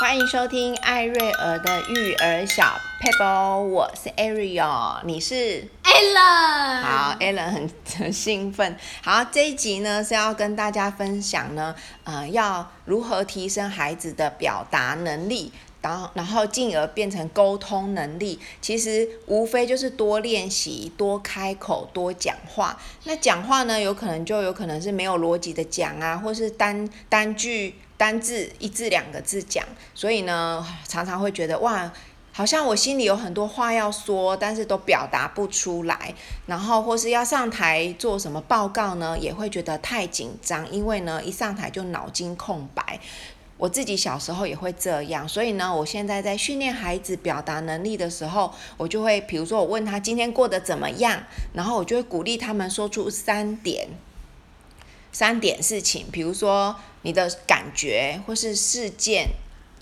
欢迎收听艾瑞儿的育儿小 Pepo， 我是 Ariel， 你是 Allen。 好， Allen 很兴奋。好，这一集呢是要跟大家分享呢，要如何提升孩子的表达能力，然后进而变成沟通能力。其实无非就是多练习，多开口，多讲话。那讲话呢有可能是没有逻辑的讲啊，或是单字一字两个字讲。所以呢常常会觉得哇，好像我心里有很多话要说，但是都表达不出来。然后或是要上台做什么报告呢，也会觉得太紧张，因为呢一上台就脑筋空白。我自己小时候也会这样，所以呢我现在在训练孩子表达能力的时候，我就会比如说我问他今天过得怎么样，然后我就会鼓励他们说出三点事情，比如说你的感觉，或是事件，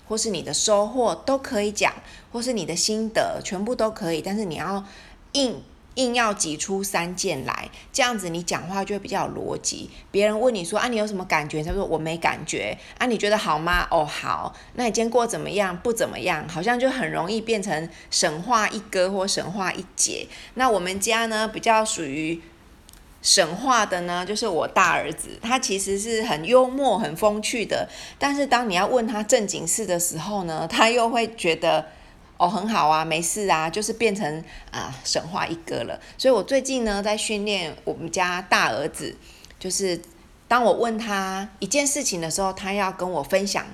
或是你的收获都可以讲，或是你的心得，全部都可以，但是你要硬要挤出三件来，这样子你讲话就会比较有逻辑。别人问你说啊你有什么感觉，他说我没感觉啊，你觉得好吗？哦好，那你今天过怎么样？不怎么样，好像就很容易变成神话一哥或神话一姐。那我们家呢比较属于神话的呢，就是我大儿子，他其实是很幽默很风趣的，但是当你要问他正经事的时候呢，他又会觉得哦很好啊，没事啊，就是变成神话一哥了。所以我最近呢在训练我们家大儿子，就是当我问他一件事情的时候，他要跟我分享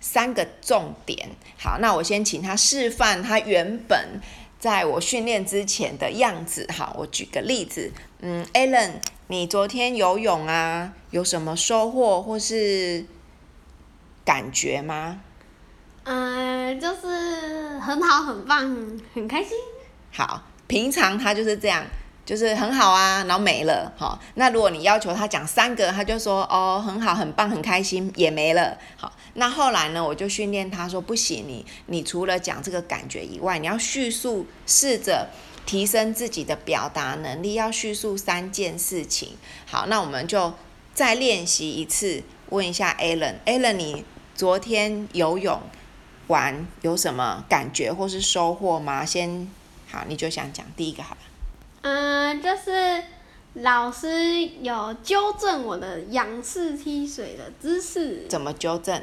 三个重点。好，那我先请他示范他原本在我训练之前的样子。好，我举个例子，Allen 你昨天游泳啊，有什么收获或是感觉吗？就是很好，很棒，很开心。好，平常他就是这样，就是很好啊，然后没了。好，那如果你要求他讲三个，他就说哦，很好，很棒，很开心，也没了。好，那后来呢，我就训练他说不行，你除了讲这个感觉以外，你要叙述，试着提升自己的表达能力，要叙述三件事情。好，那我们就再练习一次，问一下 Allen， 你昨天游泳玩有什么感觉或是收获吗？先好，你就想讲第一个好了。就是老师有纠正我的仰式踢水的姿势。怎么纠正？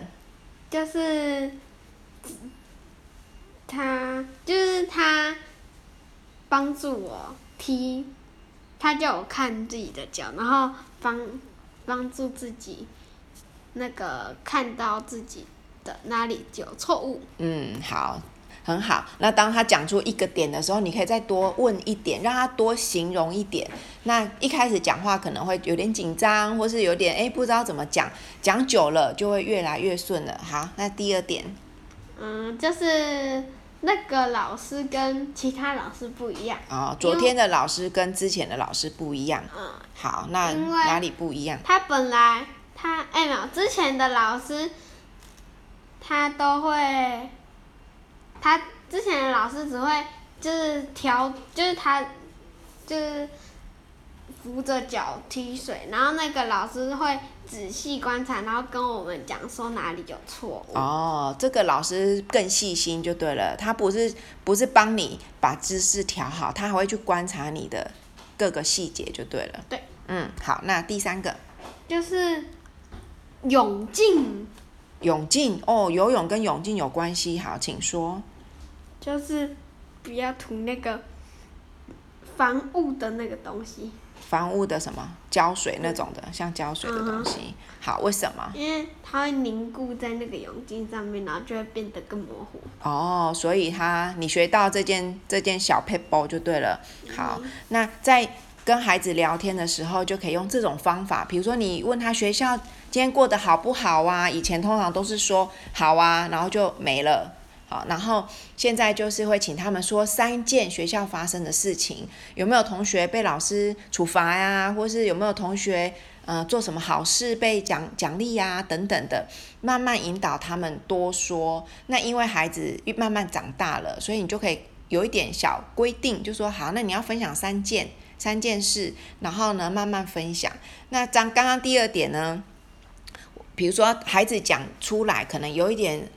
就是他帮助我踢，他叫我看自己的脚，然后帮助自己那个看到自己的哪里有错误。好，很好。那当他讲出一个点的时候，你可以再多问一点，让他多形容一点。那一开始讲话可能会有点紧张，或是有点不知道怎么讲，讲久了就会越来越顺了。好，那第二点。就是那个老师跟其他老师不一样。昨天的老师跟之前的老师不一样。好，那哪里不一样？他本来没有，之前的老师他之前的老师只会就是扶着脚踢水，然后那个老师会仔细观察，然后跟我们讲说哪里有错误。这个老师更细心就对了，他不是帮你把姿势调好，他还会去观察你的各个细节就对了。对，好，那第三个就是泳镜。游泳跟泳镜有关系。好，请说。就是不要涂那个防雾的那个东西。防雾的什么？胶水那种的，像胶水的东西。好，为什么？因为它会凝固在那个泳镜上面，然后就会变得更模糊。所以你学到这件小撇步就对了。好，那在跟孩子聊天的时候就可以用这种方法。比如说你问他学校今天过得好不好啊，以前通常都是说好啊，然后就没了。好，然后现在就是会请他们说三件学校发生的事情，有没有同学被老师处罚呀，或是有没有同学做什么好事被奖励啊等等的，慢慢引导他们多说。那因为孩子慢慢长大了，所以你就可以有一点小规定，就说好，那你要分享三件事，然后呢慢慢分享。那刚刚第二点呢，比如说孩子讲出来可能有一点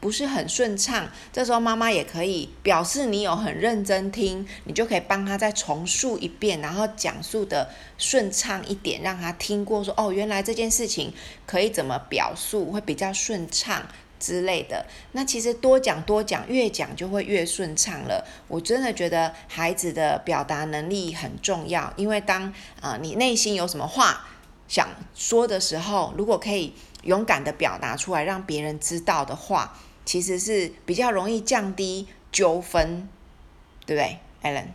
不是很顺畅，这时候妈妈也可以表示你有很认真听，你就可以帮他再重述一遍，然后讲述的顺畅一点，让他听过说哦，原来这件事情可以怎么表述会比较顺畅之类的。那其实多讲越讲就会越顺畅了。我真的觉得孩子的表达能力很重要，因为当你内心有什么话想说的时候，如果可以勇敢的表达出来让别人知道的话，其实是比较容易降低纠纷，对不对 Allen？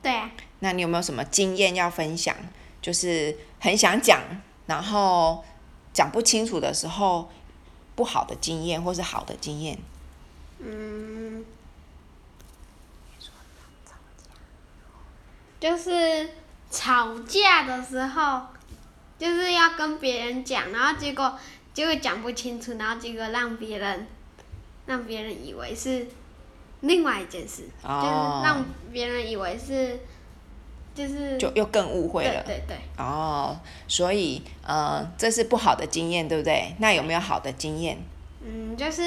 对啊。那你有没有什么经验要分享，就是很想讲然后讲不清楚的时候不好的经验或是好的经验？就是吵架的时候就是要跟别人讲，然后结果讲不清楚，然后结果让别人以为是另外一件事，就是让别人以为是就又更误会了。对对对。所以这是不好的经验，对不对？那有没有好的经验？就是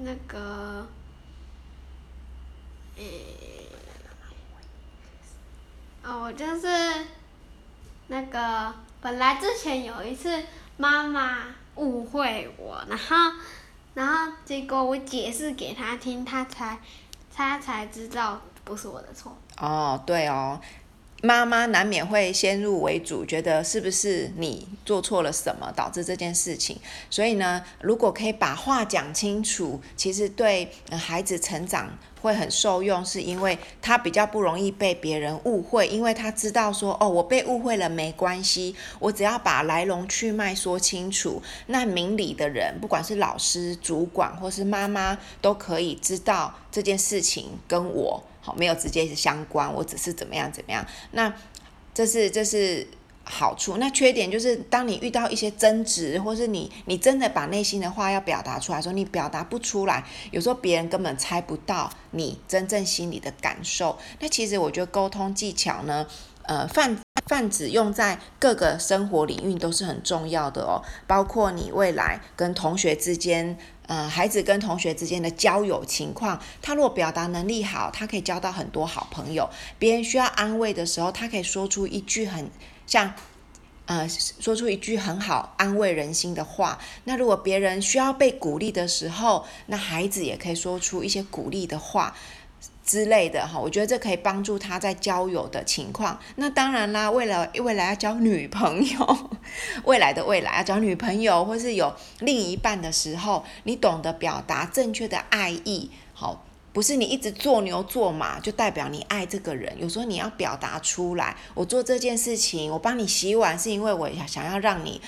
那个我就是那个本来之前有一次妈妈误会我，然后结果我解释给她听，她才知道不是我的错。对哦，妈妈难免会先入为主，觉得是不是你做错了什么导致这件事情。所以呢，如果可以把话讲清楚，其实对孩子成长会很受用，是因为他比较不容易被别人误会，因为他知道说我被误会了没关系，我只要把来龙去脉说清楚，那明理的人不管是老师、主管或是妈妈都可以知道这件事情跟我没有直接相关，我只是怎么样。那这是好处。那缺点就是当你遇到一些争执，或是你真的把内心的话要表达出来，说你表达不出来，有时候别人根本猜不到你真正心里的感受。那其实我觉得沟通技巧呢，泛指用在各个生活领域都是很重要的哦，包括你未来跟同学之间，孩子跟同学之间的交友情况，他如果表达能力好，他可以交到很多好朋友。别人需要安慰的时候，他可以说出一句很好安慰人心的话。那如果别人需要被鼓励的时候，那孩子也可以说出一些鼓励的话之类的。我觉得这可以帮助他在交友的情况。那当然啦，未来要交女朋友，未来要交女朋友或是有另一半的时候，你懂得表达正确的爱意，不是你一直做牛做马就代表你爱这个人。有时候你要表达出来，我做这件事情，我帮你洗碗是因为我想要让你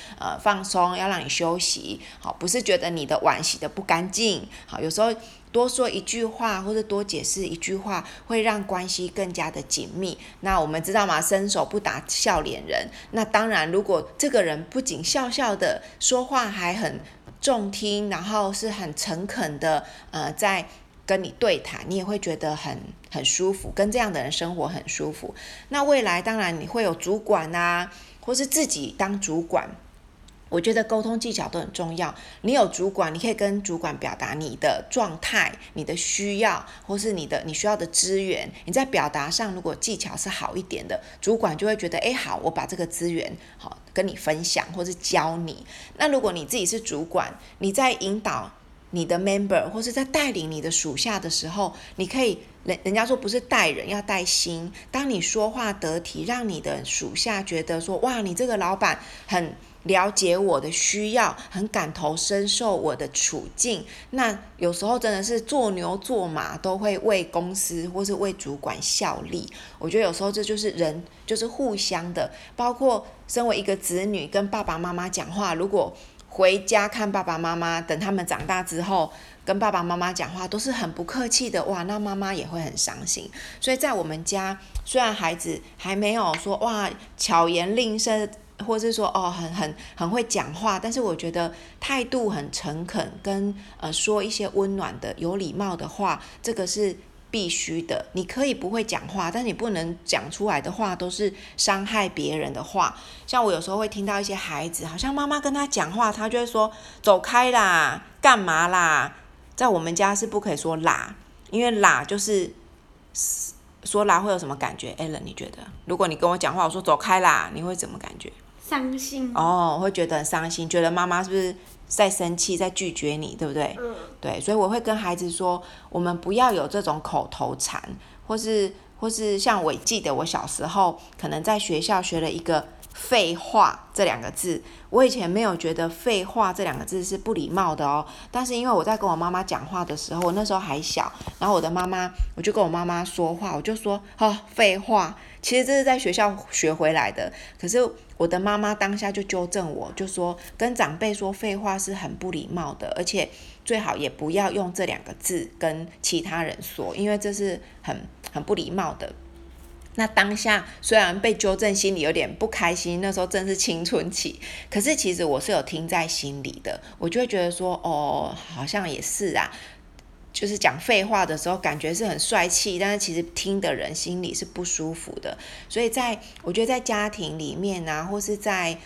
放松，要让你休息，不是觉得你的碗洗得不干净。有时候多说一句话或者多解释一句话，会让关系更加的紧密。那我们知道嘛，伸手不打笑脸人。那当然，如果这个人不仅笑笑的，说话还很中听，然后是很诚恳的在跟你对谈，你也会觉得很舒服，跟这样的人生活很舒服。那未来当然你会有主管啊，或是自己当主管，我觉得沟通技巧都很重要。你有主管，你可以跟主管表达你的状态、你的需要，或是你需要的资源。你在表达上如果技巧是好一点的，主管就会觉得好，我把这个资源跟你分享或是教你。那如果你自己是主管，你在引导你的 member 或是在带领你的属下的时候，你可以，人家说不是带人，要带心。当你说话得体，让你的属下觉得说，哇，你这个老板很了解我的需要，很感同身受我的处境。那有时候真的是做牛做马都会为公司或是为主管效力。我觉得有时候这就是人，就是互相的。包括身为一个子女跟爸爸妈妈讲话，如果回家看爸爸妈妈，等他们长大之后跟爸爸妈妈讲话都是很不客气的，哇，那妈妈也会很伤心。所以在我们家，虽然孩子还没有说哇巧言令色，或是说很会讲话，但是我觉得态度很诚恳，跟说一些温暖的有礼貌的话，这个是必须的，你可以不会讲话，但你不能讲出来的话都是伤害别人的话。像我有时候会听到一些孩子，好像妈妈跟他讲话，他就会说走开啦，干嘛啦。在我们家是不可以说啦，因为啦就是说啦会有什么感觉 Allen 你觉得如果你跟我讲话我说走开啦，你会怎么感觉？伤心哦，会觉得很伤心，觉得妈妈是不是在生气，在拒绝你，对不对？嗯，对，所以我会跟孩子说，我们不要有这种口头禅，或是像我记得我小时候可能在学校学了一个废话这两个字，我以前没有觉得废话这两个字是不礼貌的哦，但是因为我在跟我妈妈讲话的时候，我那时候还小，然后我就跟我妈妈说话，我就说哦废话，其实这是在学校学回来的，可是我的妈妈当下就纠正我，就说跟长辈说废话是很不礼貌的，而且最好也不要用这两个字跟其他人说，因为这是很不礼貌的。那当下虽然被纠正心里有点不开心，那时候正是青春期，可是其实我是有听在心里的，我就会觉得说哦好像也是啊，就是讲废话的时候感觉是很帅气，但是其实听的人心里是不舒服的。所以我觉得在家庭里面啊，或是在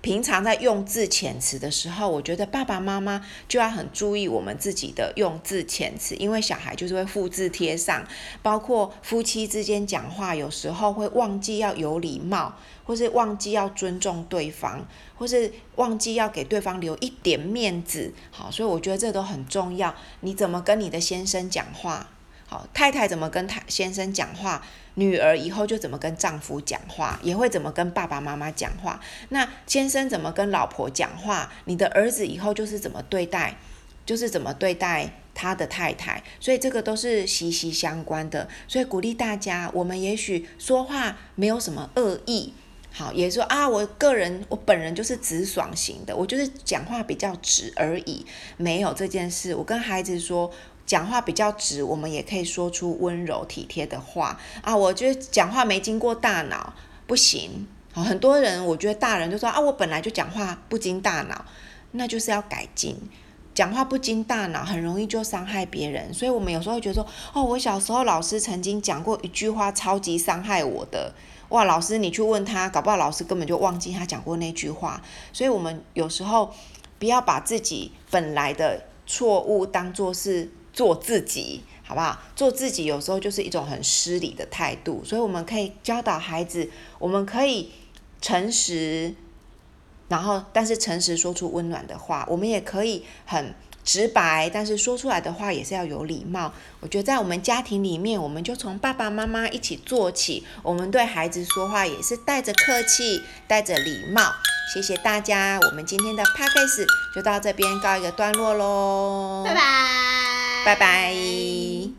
平常在用字遣词的时候，我觉得爸爸妈妈就要很注意我们自己的用字遣词，因为小孩就是会复制贴上，包括夫妻之间讲话有时候会忘记要有礼貌，或是忘记要尊重对方，或是忘记要给对方留一点面子。好，所以我觉得这都很重要，你怎么跟你的先生讲话，好，太太怎么跟先生讲话，女儿以后就怎么跟丈夫讲话，也会怎么跟爸爸妈妈讲话，那先生怎么跟老婆讲话，你的儿子以后就是怎么对待他的太太，所以这个都是息息相关的。所以鼓励大家，我们也许说话没有什么恶意，好，也说啊，我本人就是直爽型的，我就是讲话比较直而已，没有这件事。我跟孩子说讲话比较直，我们也可以说出温柔体贴的话啊。我觉得讲话没经过大脑不行，好，很多人我觉得大人就说啊，我本来就讲话不经大脑，那就是要改进。讲话不经大脑很容易就伤害别人，所以我们有时候会觉得说哦，我小时候老师曾经讲过一句话超级伤害我的，哇，老师你去问他，搞不好老师根本就忘记他讲过那句话。所以我们有时候不要把自己本来的错误当作是做自己，好不好？做自己有时候就是一种很失礼的态度，所以我们可以教导孩子，我们可以诚实，然后但是诚实说出温暖的话，我们也可以很直白，但是说出来的话也是要有礼貌。我觉得在我们家庭里面，我们就从爸爸妈妈一起做起，我们对孩子说话也是带着客气，带着礼貌。谢谢大家，我们今天的 podcast 就到这边告一个段落咯，拜拜。